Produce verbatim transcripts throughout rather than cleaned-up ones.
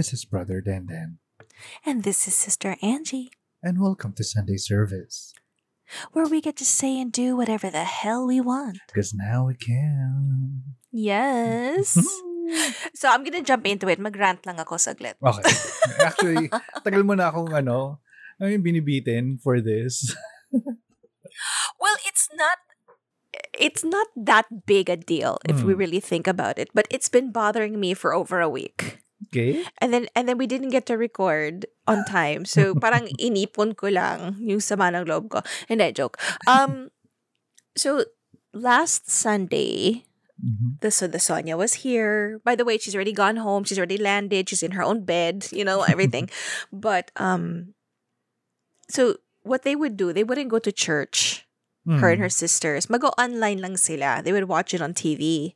This is Brother DanDan. And this is Sister Angie. And welcome to Sunday Service, where we get to say and do whatever the hell we want. Because now we can. Yes. So I'm gonna jump into it. Mag-rant lang ako saglit. Okay. Actually, tagal mo na akong ano, I mean, binibitin for this. Well, it's not it's not that big a deal if mm. we really think about it, but it's been bothering me for over a week. Okay. And then and then we didn't get to record on time. So parang inipon ko lang yung sama ng loob ko. Hindi, joke. Um so last Sunday, Mm-hmm. The, so the Sonia was here. By the way, she's already gone home. She's already landed. She's in her own bed, you know, everything. But, um, so what they would do, they wouldn't go to church, mm. her and her sisters. Mag-o online lang sila. They would watch it on T V.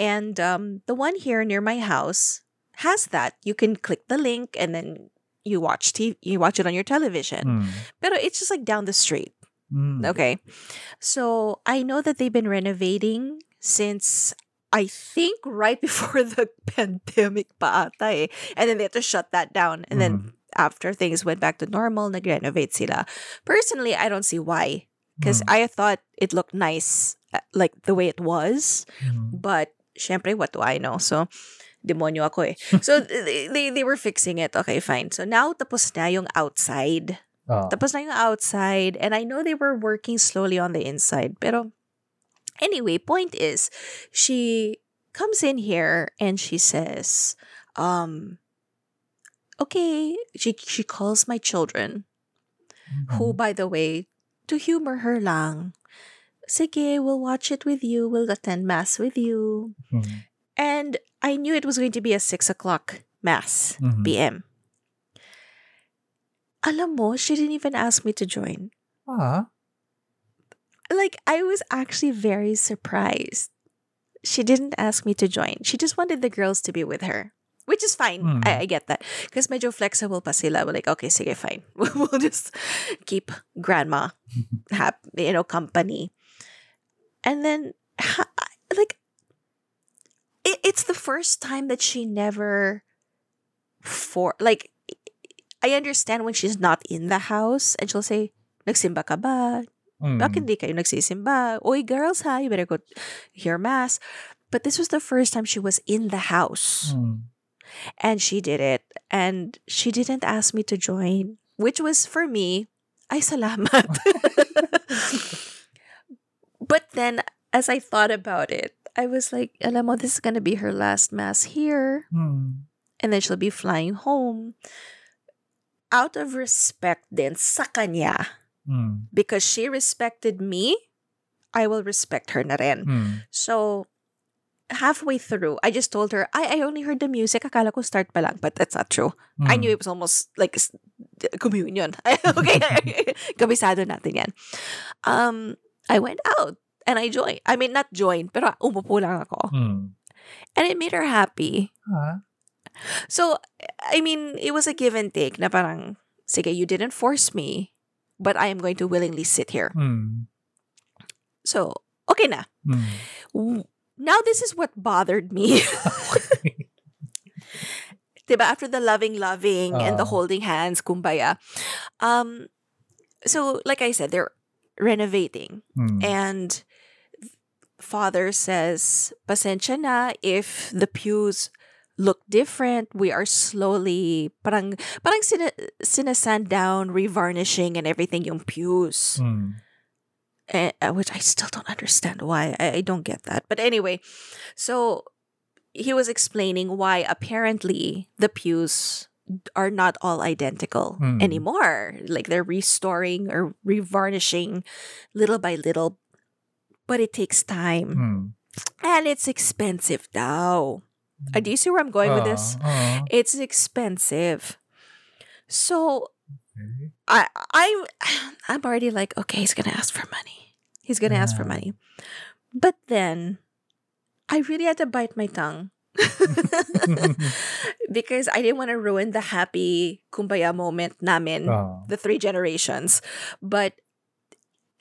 And um, the one here near my house has that. You can click the link and then you watch T V, you watch it on your television. Mm. Pero it's just like down the street. Mm. Okay. So I know that they've been renovating since I think right before the pandemic pa ata eh. And then they had to shut that down. And mm-hmm. then after things went back to normal, nag-renovate sila. Personally, I don't see why. Because mm-hmm. I thought it looked nice, like the way it was. Mm-hmm. But, syempre, what do I know? So, demonyo ako eh. So, they, they were fixing it. Okay, fine. So, now tapos na yung outside. Oh. Tapos na yung outside. And I know they were working slowly on the inside. Pero, anyway, point is, she comes in here and she says, um, okay, she she calls my children, mm-hmm. who, by the way, to humor her lang, sige, we'll watch it with you, we'll attend Mass with you. Mm-hmm. And I knew it was going to be a six o'clock Mass, mm-hmm. P M. Alam mo, she didn't even ask me to join. Ah. Like, I was actually very surprised. She didn't ask me to join. She just wanted the girls to be with her, which is fine. Mm. I, I get that. Because medyo flexible pa sila. We're like, okay, sige, fine. We'll just keep grandma, hap, you know, company. And then, ha, like, it, it's the first time that she never, for like, I understand when she's not in the house and she'll say, nagsimba ka ba? Mm. Bakit di kayo nagsisimba? Oy, girls, ha? You better go hear Mass. But this was the first time she was in the house. Mm. And she did it. And she didn't ask me to join, which was, for me, ay, salamat. But then, as I thought about it, I was like, alam mo, this is gonna be her last Mass here. Mm. And then she'll be flying home. Out of respect din, sa kanya. Mm. Because she respected me, I will respect her na rin. Mm. So, halfway through, I just told her, I, I only heard the music. Akala ko start pa lang, but that's not true. Mm. I knew it was almost like communion. Okay, kabisado natin yan. Um, I went out and I joined. I mean, not joined, pero umupo lang ako. Mm. And it made her happy. Huh? So, I mean, it was a give and take na parang, sige, you didn't force me. But I am going to willingly sit here. Mm. So, okay na. Mm. Now this is what bothered me. Diba? After the loving, loving, uh. and the holding hands, kumbaya. Um, so, like I said, they're renovating. Mm. And Father says, pasensya na if the pews look different. We are slowly parang parang sina, sinasand down, revarnishing and everything yung pews. Mm. And, which I still don't understand why. I, I don't get that. But anyway, so he was explaining why apparently the pews are not all identical mm. anymore. Like they're restoring or revarnishing little by little. But it takes time. Mm. And it's expensive daw. Uh, do you see where I'm going uh, with this? Uh, it's expensive. So, okay. I, I'm, I'm already like, okay, he's going to ask for money. He's going to yeah. ask for money. But then, I really had to bite my tongue. Because I didn't want to ruin the happy kumbaya moment namin, uh, the three generations. But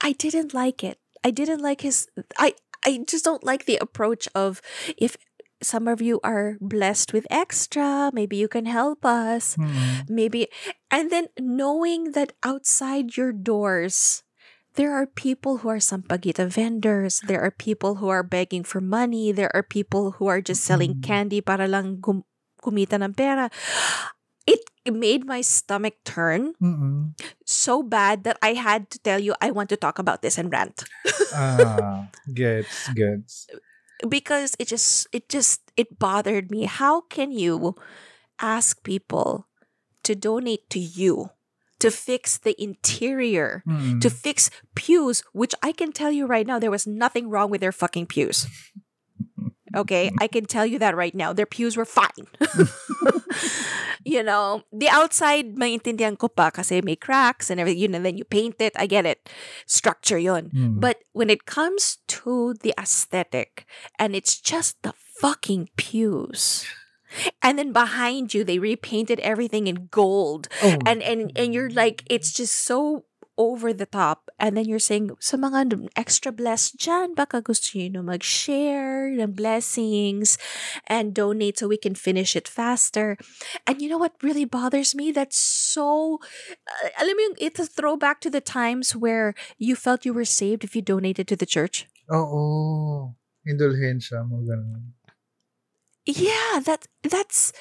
I didn't like it. I didn't like his... I, I just don't like the approach of if... some of you are blessed with extra. Maybe you can help us. Mm. Maybe. And then knowing that outside your doors, there are people who are sampaguita vendors. There are people who are begging for money. There are people who are just selling candy para lang gum- kumita ng pera. It made my stomach turn Mm-mm. so bad that I had to tell you, I want to talk about this and rant. Ah, good, good. Because it just, it just, it bothered me. How can you ask people to donate to you, to fix the interior, mm. to fix pews, which I can tell you right now, there was nothing wrong with their fucking pews. Okay, I can tell you that right now. Their pews were fine. You know, the outside, maintindihan ko pa kasi may cracks and everything, you know, then you paint it, I get it. Structure yun. Mm. But when it comes to the aesthetic, and it's just the fucking pews. And then behind you, they repainted everything in gold. Oh. And, and, and you're like, it's just so over the top, and then you're saying sa mga extra blessed dyan, baka gusto nyo mag-share ng blessings and donate so we can finish it faster. And you know what really bothers me? That's so uh, alam mo yung, it's a throwback to the times where you felt you were saved if you donated to the church. Oo, indulhensya mo ganun. Yeah, that that's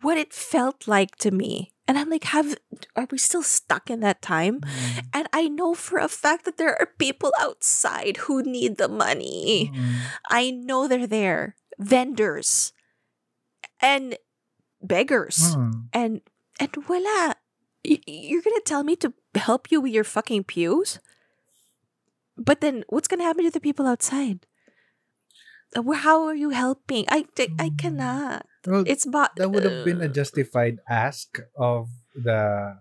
what it felt like to me. And I'm like, have are we still stuck in that time? Mm. And I know for a fact that there are people outside who need the money. Mm. I know they're there. Vendors. And beggars. Mm. And and wala. Y- you're going to tell me to help you with your fucking pews? But then what's going to happen to the people outside? How are you helping? I, I cannot. Well, it's ba- that would have been a justified ask of the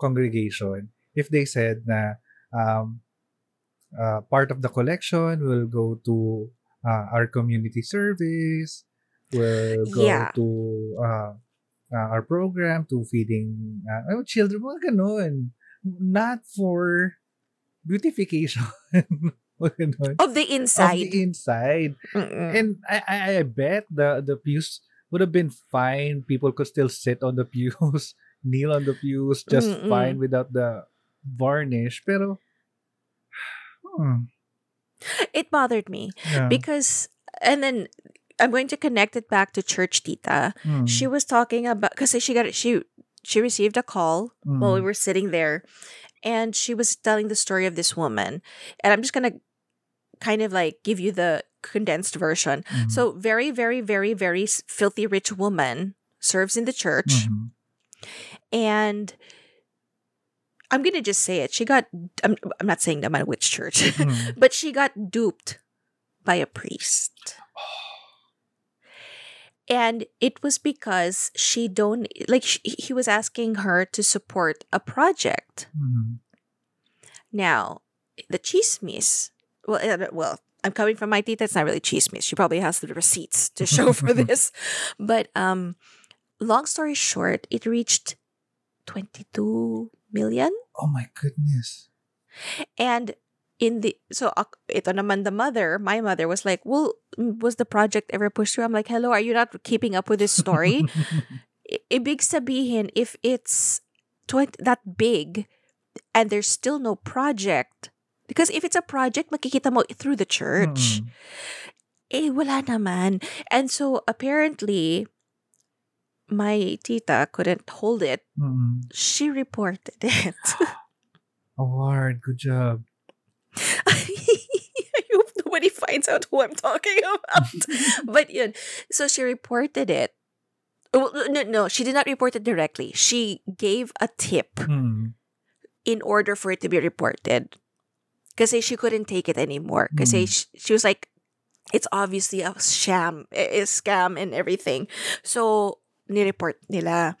congregation if they said na um, uh, part of the collection will go to uh, our community service, will go yeah. to uh, uh, our program, to feeding uh, oh, children, mga ganun. Not for beautification. Of the inside. Of the inside. Mm-mm. And I, I bet the, the pews would have been fine. People could still sit on the pews, kneel on the pews, just Mm-mm. fine without the varnish. Pero, hmm. It bothered me. Yeah. Because, and then, I'm going to connect it back to Church Tita. Mm. She was talking about, because she got, she, she received a call mm. while we were sitting there. And she was telling the story of this woman. And I'm just going to kind of like give you the condensed version. Mm-hmm. So very, very, very, very filthy rich woman serves in the church. Mm-hmm. And I'm going to just say it. She got, I'm, I'm not saying no matter which church, mm-hmm. but she got duped by a priest. And it was because she don't, like she, he was asking her to support a project. Mm-hmm. Now, the chismis, well, well, I'm coming from my tita, it's not really chismis. She probably has the receipts to show for this. But um, long story short, it reached twenty-two million. Oh my goodness. And in the, so ito naman the mother, my mother was like, well, was the project ever pushed through? I'm like, hello, are you not keeping up with this story? Ibig sabihin, if it's tw- that big and there's still no project, because if it's a project, makikita mo through the church. Hmm. Eh, wala naman. And so apparently, my tita couldn't hold it. Mm-hmm. She reported it. Award, good job. I hope nobody finds out who I'm talking about. But yun, so she reported it. Well, no, no, she did not report it directly. She gave a tip mm. in order for it to be reported. Kasi she couldn't take it anymore. Kasi mm. she, she was like, it's obviously a sham, a scam and everything. So, nireport nila.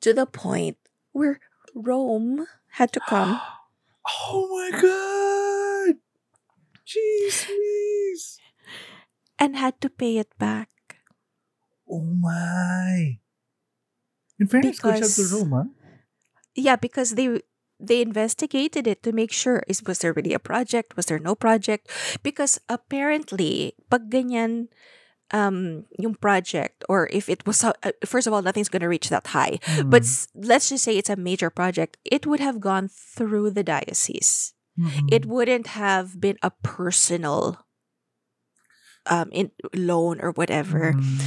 To the point where Rome had to come. Oh my God! Jeez, please! And had to pay it back. Oh my! In fairness, good job to Rome, huh? Yeah, because they they investigated it to make sure, is was there really a project? Was there no project? Because apparently, pag ganyan, um yung project, or if it was uh, first of all, nothing's going to reach that high. Mm-hmm. But s- let's just say it's a major project, it would have gone through the diocese. Mm-hmm. It wouldn't have been a personal um in loan or whatever. Mm-hmm.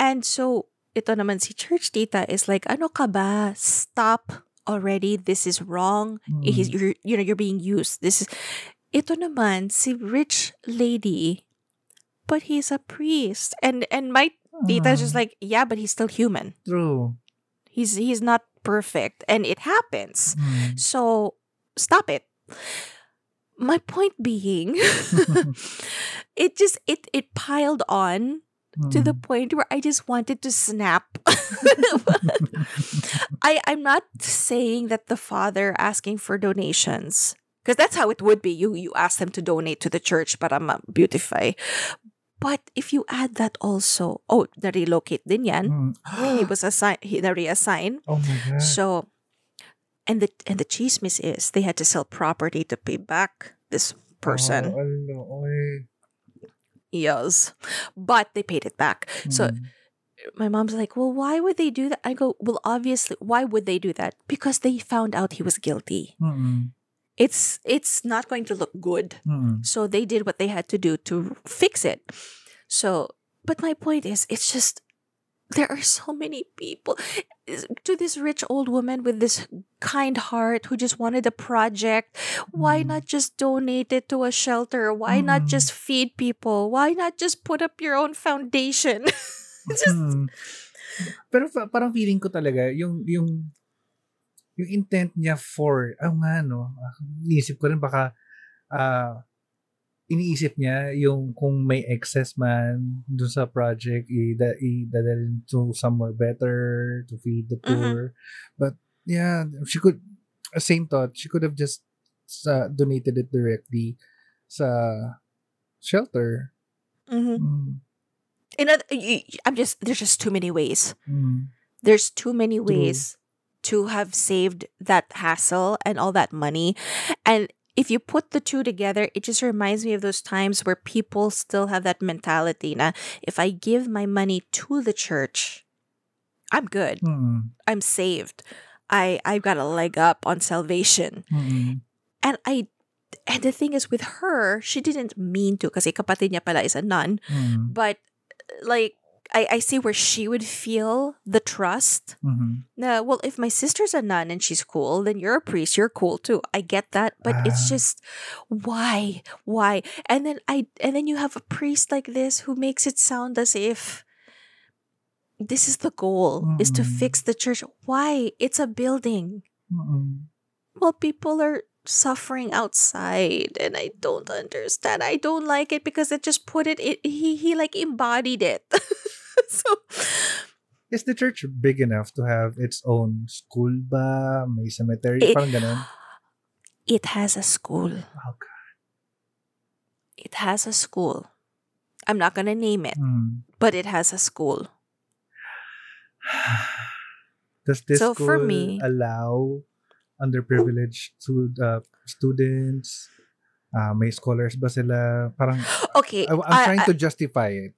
And so ito naman si Church Tita is like, ano ka ba? Stop already. This is wrong. Mm-hmm. It is, you're, you know, you're being used. This is ito naman si rich lady. But he's a priest, and and my tita's just like, yeah, but he's still human. True. He's he's not perfect, and it happens. Mm. So stop it. My point being, it just it it piled on mm. to the point where I just wanted to snap. I I'm not saying that the father asking for donations, because that's how it would be. You you ask them to donate to the church, but I'm a beautify. But if you add that also, oh, na-relocate din yan. Mm. He was assigned, he na-reassign. Oh my God. So, and the, and the chismis is, they had to sell property to pay back this person. Oh, oh, oh. Yes. But they paid it back. Mm. So, my mom's like, well, why would they do that? I go, well, obviously, why would they do that? Because they found out he was guilty. Mm-mm. It's it's not going to look good. Mm-mm. So they did what they had to do to fix it. So, but my point is, it's just, there are so many people. To this rich old woman with this kind heart who just wanted a project, why mm. not just donate it to a shelter? Why mm. not just feed people? Why not just put up your own foundation? Just... Mm. Pero parang feeling ko talaga, yung... yung... yung intent niya for, ah nga no, iniisip ko rin baka uh, iniisip niya yung kung may excess man dun sa project, ida, idadalhin to somewhere better, to feed the poor. Mm-hmm. But yeah, she could, same thought, she could have just uh, donated it directly sa shelter. Mm-hmm. Mm. In other, I'm just, there's just too many ways. Mm. There's too many ways. True. To have saved that hassle and all that money. And if you put the two together, it just reminds me of those times where people still have that mentality. Na, if I give my money to the church, I'm good. Mm-hmm. I'm saved. I, I've got a leg up on salvation. Mm-hmm. And I and the thing is with her, she didn't mean to kasi kapatid niya pala is a nun. Mm-hmm. But like, I, I see where she would feel the trust. Mm-hmm. Uh, well, if my sister's a nun and she's cool, then you're a priest. You're cool too. I get that, but ah. it's just why, why? And then I, and then you have a priest like this who makes it sound as if this is the goal, mm-hmm. is to fix the church. Why? It's a building. Mm-hmm. Well, people are suffering outside, and I don't understand. I don't like it because it just put it. it he he like embodied it. So, is the church big enough to have its own school ba? May cemetery? It, parang ganun. It has a school. Oh, God. It has a school. I'm not gonna name it, mm. but it has a school. Does this so school for me, allow underprivileged to uh, students? Uh, may scholars ba sila? Parang, okay. I, I'm trying I, to justify it.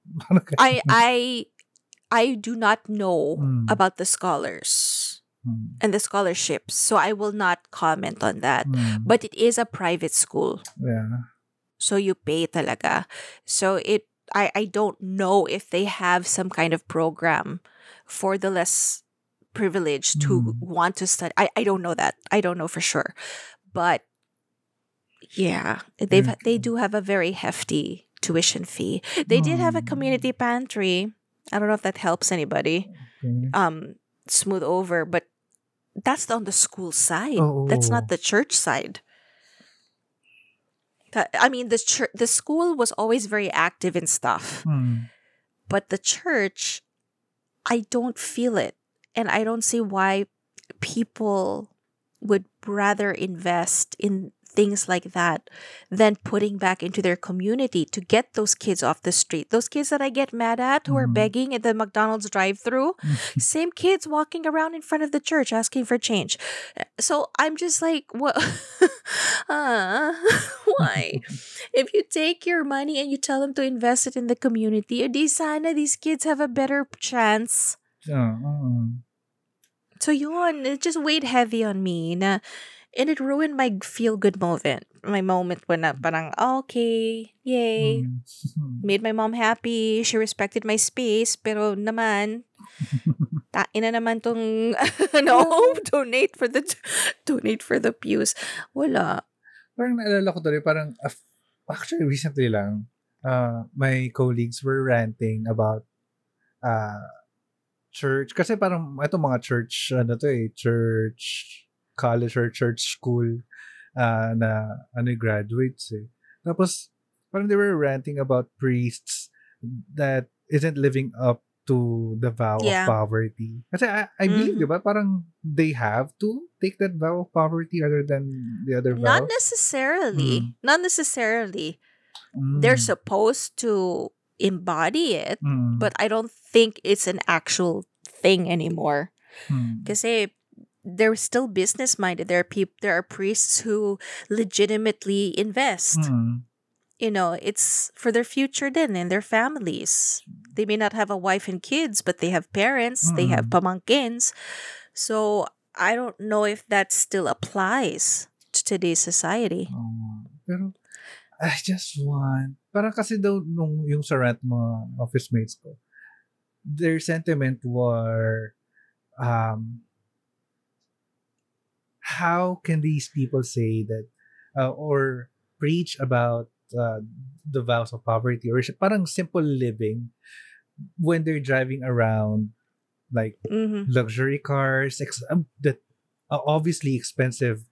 I I I do not know mm. about the scholars mm. and the scholarships, so I will not comment on that. Mm. But it is a private school. Yeah. So you pay talaga. So it I, I don't know if they have some kind of program for the less privileged who mm. want to study. I, I don't know that. I don't know for sure. But yeah, they've they do have a very hefty tuition fee. They did have a community pantry. I don't know if that helps anybody um, smooth over, but that's on the school side. Oh. That's not the church side. I mean, the church, the school was always very active in stuff, hmm. but the church, I don't feel it, and I don't see why people would rather invest in things like that than putting back into their community to get those kids off the street. Those kids that I get mad at who are begging at the McDonald's drive-thru, same kids walking around in front of the church asking for change. So I'm just like, what? uh, why? If you take your money and you tell them to invest it in the community, edi sana these kids have a better chance. Yeah. Uh-huh. So yun, it just weighed heavy on me na, and it ruined my feel-good moment. My moment when na parang, oh, okay, yay. Made my mom happy. She respected my space. Pero naman, tain na naman tong, no, donate for the, donate for the pews. Wala. Parang naalala ko tuloy, parang, actually recently lang, uh, my colleagues were ranting about uh, church. Kasi parang, ito mga church, ano to eh, church... college or church school uh, na ano graduates eh. Tapos parang they were ranting about priests that isn't living up to the vow yeah. of poverty. Kasi I, I mm-hmm. believe, diba, parang they have to take that vow of poverty rather than the other vow? Not necessarily. Mm. Not necessarily. Mm. They're supposed to embody it, mm. but I don't think it's an actual thing anymore. Mm. Kasi they're still business-minded. There are people, there are priests who legitimately invest. Mm. You know, it's for their future din and their families. They may not have a wife and kids, but they have parents, mm. they have pamangkins. So, I don't know if that still applies to today's society. Oh, pero, I just want, parang kasi daw nung yung sa rant mga office mates ko, their sentiment were, um, how can these people say that uh, or preach about uh, the vows of poverty or parang simple living when they're driving around like mm-hmm. luxury cars ex- um, that uh, obviously expensive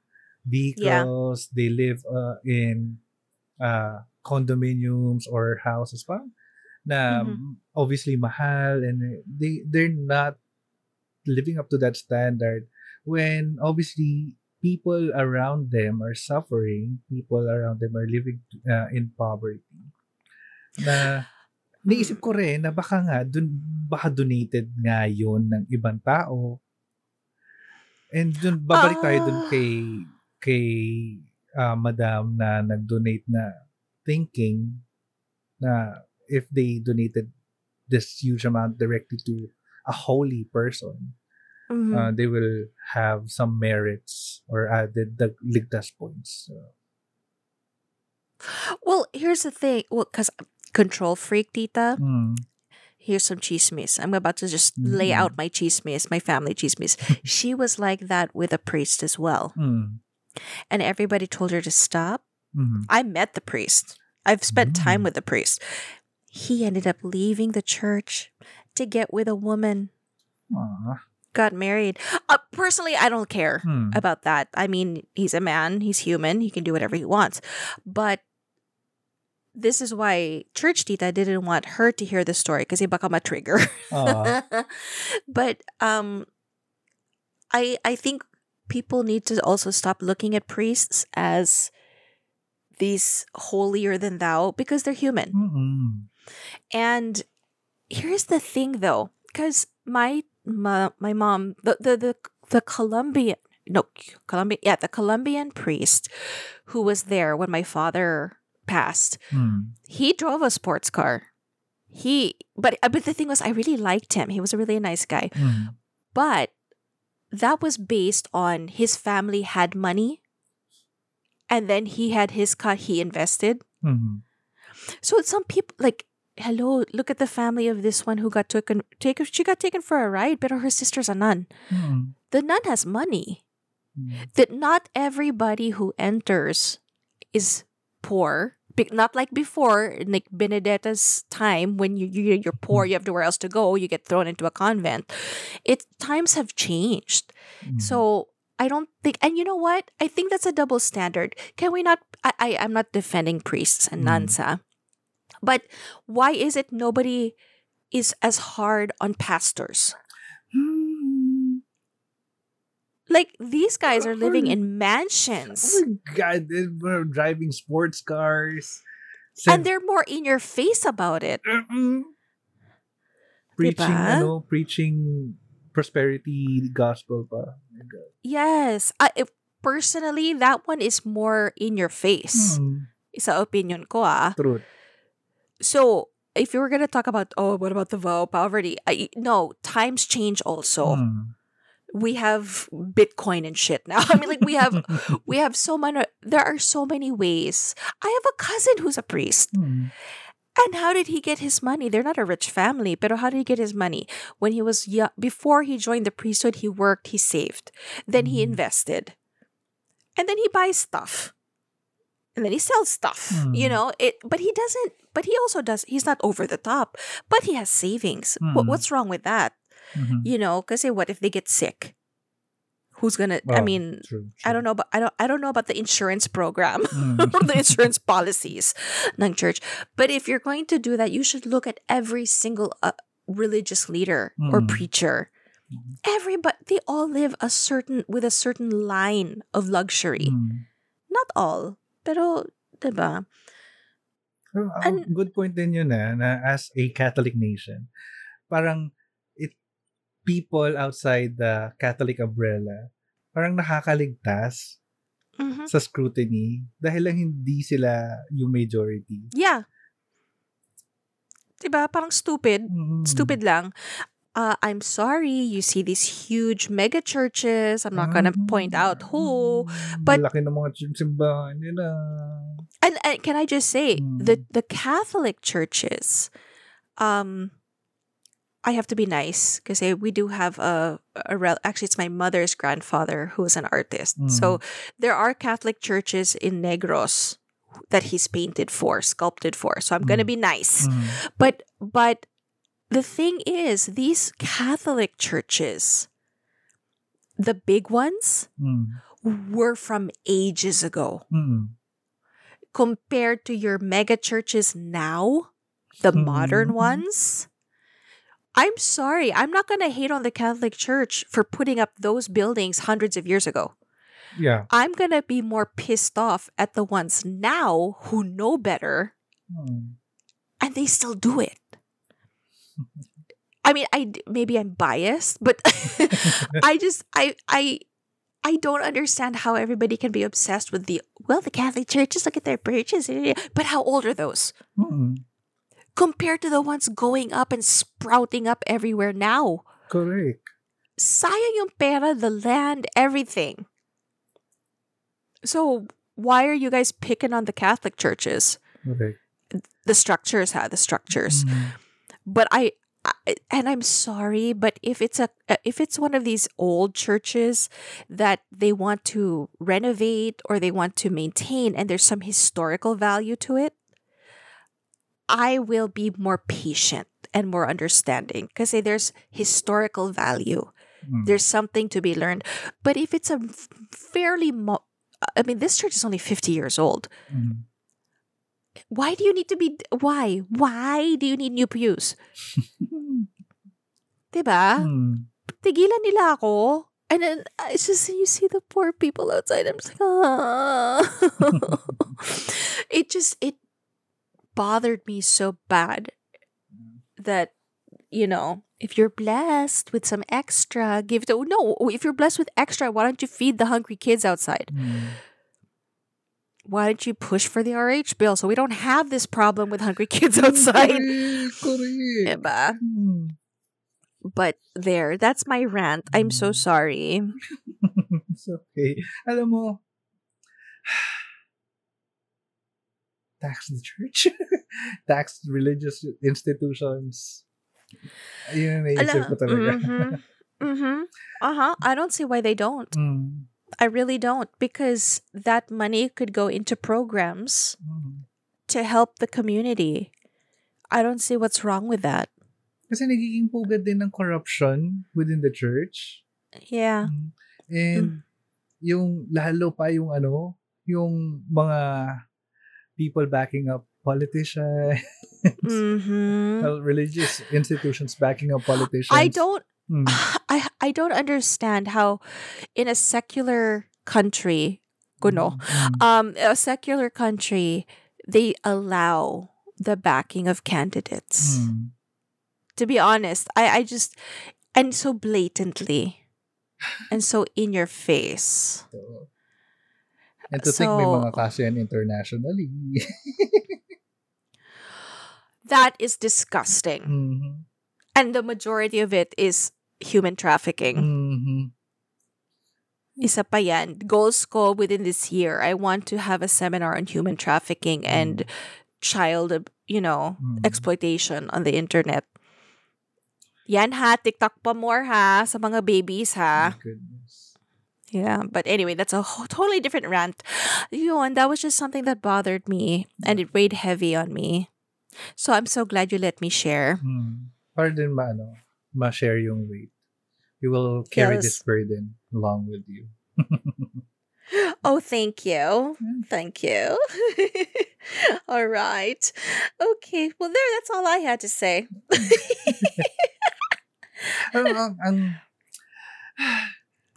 vehicles yeah. they live uh, in uh, condominiums or houses pa na mm-hmm. obviously mahal and they they're not living up to that standard. When obviously people around them are suffering, people around them are living uh, in poverty. Na naisip ko rin na baka nga dun, baka donated nga yun ng ibang tao. And dun babalik tayo dun kay kay uh, madam na nag-donate na thinking na if they donated this huge amount directly to a holy person, mm-hmm. Uh, they will have some merits or added the ligtas points. So. Well, here's the thing. Well, because control freak, tita. Mm. Here's some chismis. I'm about to just mm-hmm. lay out my chismis, my family chismis. She was like that with a priest as well. Mm. And everybody told her to stop. Mm-hmm. I met the priest. I've spent mm-hmm. time with the priest. He ended up leaving the church to get with a woman. Aww. Got married. Uh, personally, I don't care hmm. about that. I mean, he's a man. He's human. He can do whatever he wants. But this is why Church Tita didn't want her to hear the story kasi baka ma-trigger. Uh. But um, I I think people need to also stop looking at priests as these holier than thou because they're human. Mm-hmm. And here's the thing, though, because my My, my mom, the, the the the Colombian, no, Colombian, yeah, the Colombian priest who was there when my father passed, mm. he drove a sports car. He, but but the thing was, I really liked him. He was a really nice guy, mm. but that was based on his family had money, and then he had his car. He invested. Mm-hmm. So some people like. Hello, look at the family of this one who got taken. Take, she got taken for a ride, but her sister's a nun. Mm. The nun has money. Mm. That not everybody who enters is poor. Be, not like before, like Benedetta's time, when you, you, you're poor, you have nowhere else to go, you get thrown into a convent. It times have changed. Mm. So I don't think, and you know what? I think that's a double standard. Can we not, I, I, I'm not defending priests and mm. nuns, huh? But why is it nobody is as hard on pastors? Hmm. Like, these guys are living in mansions. Oh my God, they're driving sports cars. Send- and they're more in your face about it. Mm-mm. Preaching, diba? You know, preaching prosperity gospel pa. Yes. Uh, if, personally, that one is more in your face. Mm. sa opinion ko ah. True. So, if you were gonna talk about, oh, what about the vow, poverty? I, no, times change also. Mm. We have Bitcoin and shit now. I mean, like, we have, we have so many, there are so many ways. I have a cousin who's a priest. Mm. And how did he get his money? They're not a rich family, but how did he get his money? When he was young, before he joined the priesthood, he worked, he saved. Then he invested. And then he buys stuff. And then he sells stuff, mm. you know, it, but he doesn't, but he also does, he's not over the top, but he has savings. Mm. What, what's wrong with that? Mm-hmm. You know, because what if they get sick? Who's going to, well, I mean, true, true. I don't know, but I don't, I don't know about the insurance program mm. or the insurance policies ng church. But if you're going to do that, you should look at every single uh, religious leader mm. or preacher. Mm. Everybody, they all live a certain, with a certain line of luxury. Mm. Not all. Pero, diba? Oh, and, good point din yun eh, na as a Catholic nation, parang it, people outside the Catholic umbrella, parang nakakaligtas mm-hmm. sa scrutiny dahil lang hindi sila yung majority. Yeah. Diba? Parang stupid. Mm-hmm. Stupid lang. Uh, I'm sorry, you see these huge mega churches. I'm not gonna point out who, but malaki ng mga simbahan nila. And, and can I just say mm. the the Catholic churches? Um, I have to be nice because we do have a a rel- actually it's my mother's grandfather who is an artist. Mm. So there are Catholic churches in Negros that he's painted for, sculpted for. So I'm mm. gonna be nice, mm. but but. The thing is, these Catholic churches, the big ones, mm. were from ages ago. Mm. Compared to your mega churches now, the mm. modern ones, I'm sorry, I'm not going to hate on the Catholic Church for putting up those buildings hundreds of years ago. Yeah, I'm going to be more pissed off at the ones now who know better mm. and they still do it. I mean, I maybe I'm biased, but I just I I I don't understand how everybody can be obsessed with the well, the Catholic churches. Look at their churches, but how old are those mm-hmm. compared to the ones going up and sprouting up everywhere now? Correct. Sayang yung pera, the land, everything. So why are you guys picking on the Catholic churches? Okay. The structures, ha, the structures. Mm-hmm. But I, I, and I'm sorry, but if it's a if it's one of these old churches that they want to renovate or they want to maintain and there's some historical value to it, I will be more patient and more understanding because there's historical value. Mm. There's something to be learned. But if it's a fairly, mo- I mean, this church is only fifty years old. Mm. Why do you need to be... Why? Why do you need new pews? Diba? Hmm. Tigilan nila ako. And then, it's just, you see the poor people outside. I'm just like, ah. It just, it bothered me so bad that, you know, if you're blessed with some extra, give to... No, if you're blessed with extra, why don't you feed the hungry kids outside? Hmm. Why don't you push for the R H bill so we don't have this problem with hungry kids outside? Diba? Mm. But there, that's my rant. I'm so sorry. It's okay. Alam mo, tax the church, tax religious institutions. Yun ang naisip ko talaga. Mm-hmm. Mm-hmm. Uh-huh. I don't see why they don't. Mm. I really don't, because that money could go into programs mm. to help the community. I don't see what's wrong with that. Kasi nagiging pugad din ng corruption within the church. Yeah. And mm. yung lalo pa yung ano, yung mga people backing up politicians, mm-hmm. religious institutions backing up politicians. I don't Mm. I I don't understand how in a secular country, kuno, mm. um, a secular country, they allow the backing of candidates. Mm. To be honest, I, I just, and so blatantly, and so in your face. And to so, think may mga kaso yan internationally. That is disgusting. Mm-hmm. And the majority of it is human trafficking. Mm-hmm. Isa pa yan. Goals ko within this year, I want to have a seminar on human trafficking and child, you know, mm-hmm. exploitation on the internet. Yan ha, TikTok pa more ha, sa mga babies ha. Oh, goodness. Yeah, but anyway, that's a whole, totally different rant. Yun, that was just something that bothered me and it weighed heavy on me. So I'm so glad you let me share. Hmm. Para din ma, ano, ma-share yung weight. You will carry yes. this burden along with you. Oh, thank you. Thank you. All right. Okay. Well, there, that's all I had to say. um, um,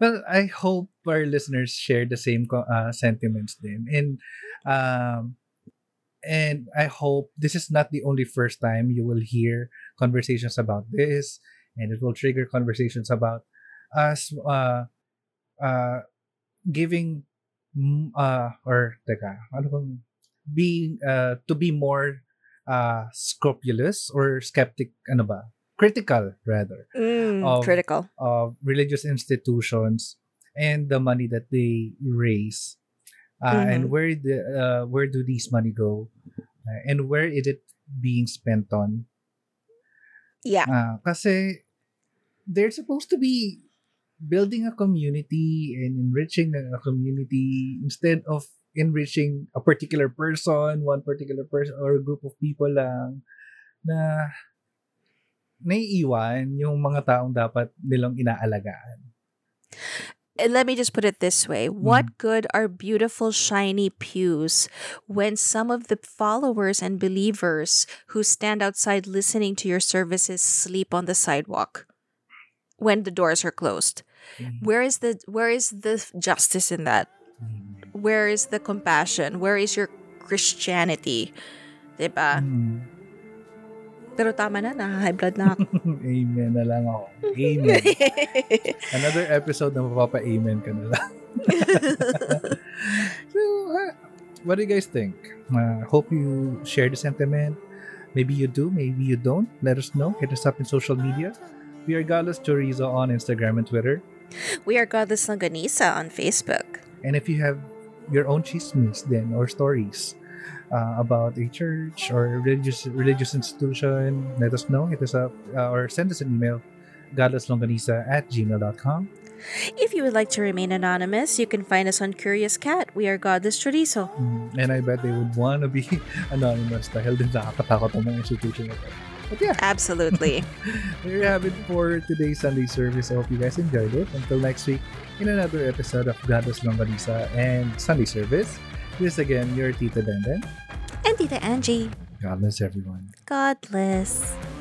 well, I hope our listeners share the same uh, sentiments then. And um, and I hope this is not the only first time you will hear conversations about this, and it will trigger conversations about us uh, uh, giving uh, or teka, ano bang, being uh, to be more uh, scrupulous or skeptic, ano ba? critical rather mm, of, critical. of religious institutions and the money that they raise uh, mm-hmm. and where the uh, where do these money go uh, and where is it being spent on? Yeah, uh, kasi they're supposed to be building a community and enriching a community instead of enriching a particular person, one particular person or a group of people lang na naiiwan yung mga taong dapat nilang inaalagaan. And let me just put it this way. Mm-hmm. What good are beautiful, shiny pews when some of the followers and believers who stand outside listening to your services sleep on the sidewalk when the doors are closed? Mm-hmm. Where is the where is the justice in that? Mm-hmm. Where is the compassion? Where is your Christianity? Diba? Mm-hmm. Pero tama na, na-high blood na ako. Amen na lang ako. Amen. Another episode na mapapa-amen ka na lang. So, uh, what do you guys think? Uh, hope you share the sentiment. Maybe you do, maybe you don't. Let us know. Hit us up in social media. We are Godless Chorizo on Instagram and Twitter. We are Godless Longganisa on Facebook. And if you have your own chismis then or stories, Uh, about a church or religious religious institution, let us know. Hit us up uh, or send us an email, godlesslongganisa at gmail dot com. If you would like to remain anonymous, you can find us on Curious Cat. We are Godless Chorizo. Mm, and I bet they would want to be anonymous dahil din nakakatakot ang mga institution ito. But yeah. Absolutely. There you have it for today's Sunday service. I hope you guys enjoyed it. Until next week in another episode of Godless Longganisa and Sunday service. This again, your Tita DanDan. And Tita Angie. God bless everyone. God bless.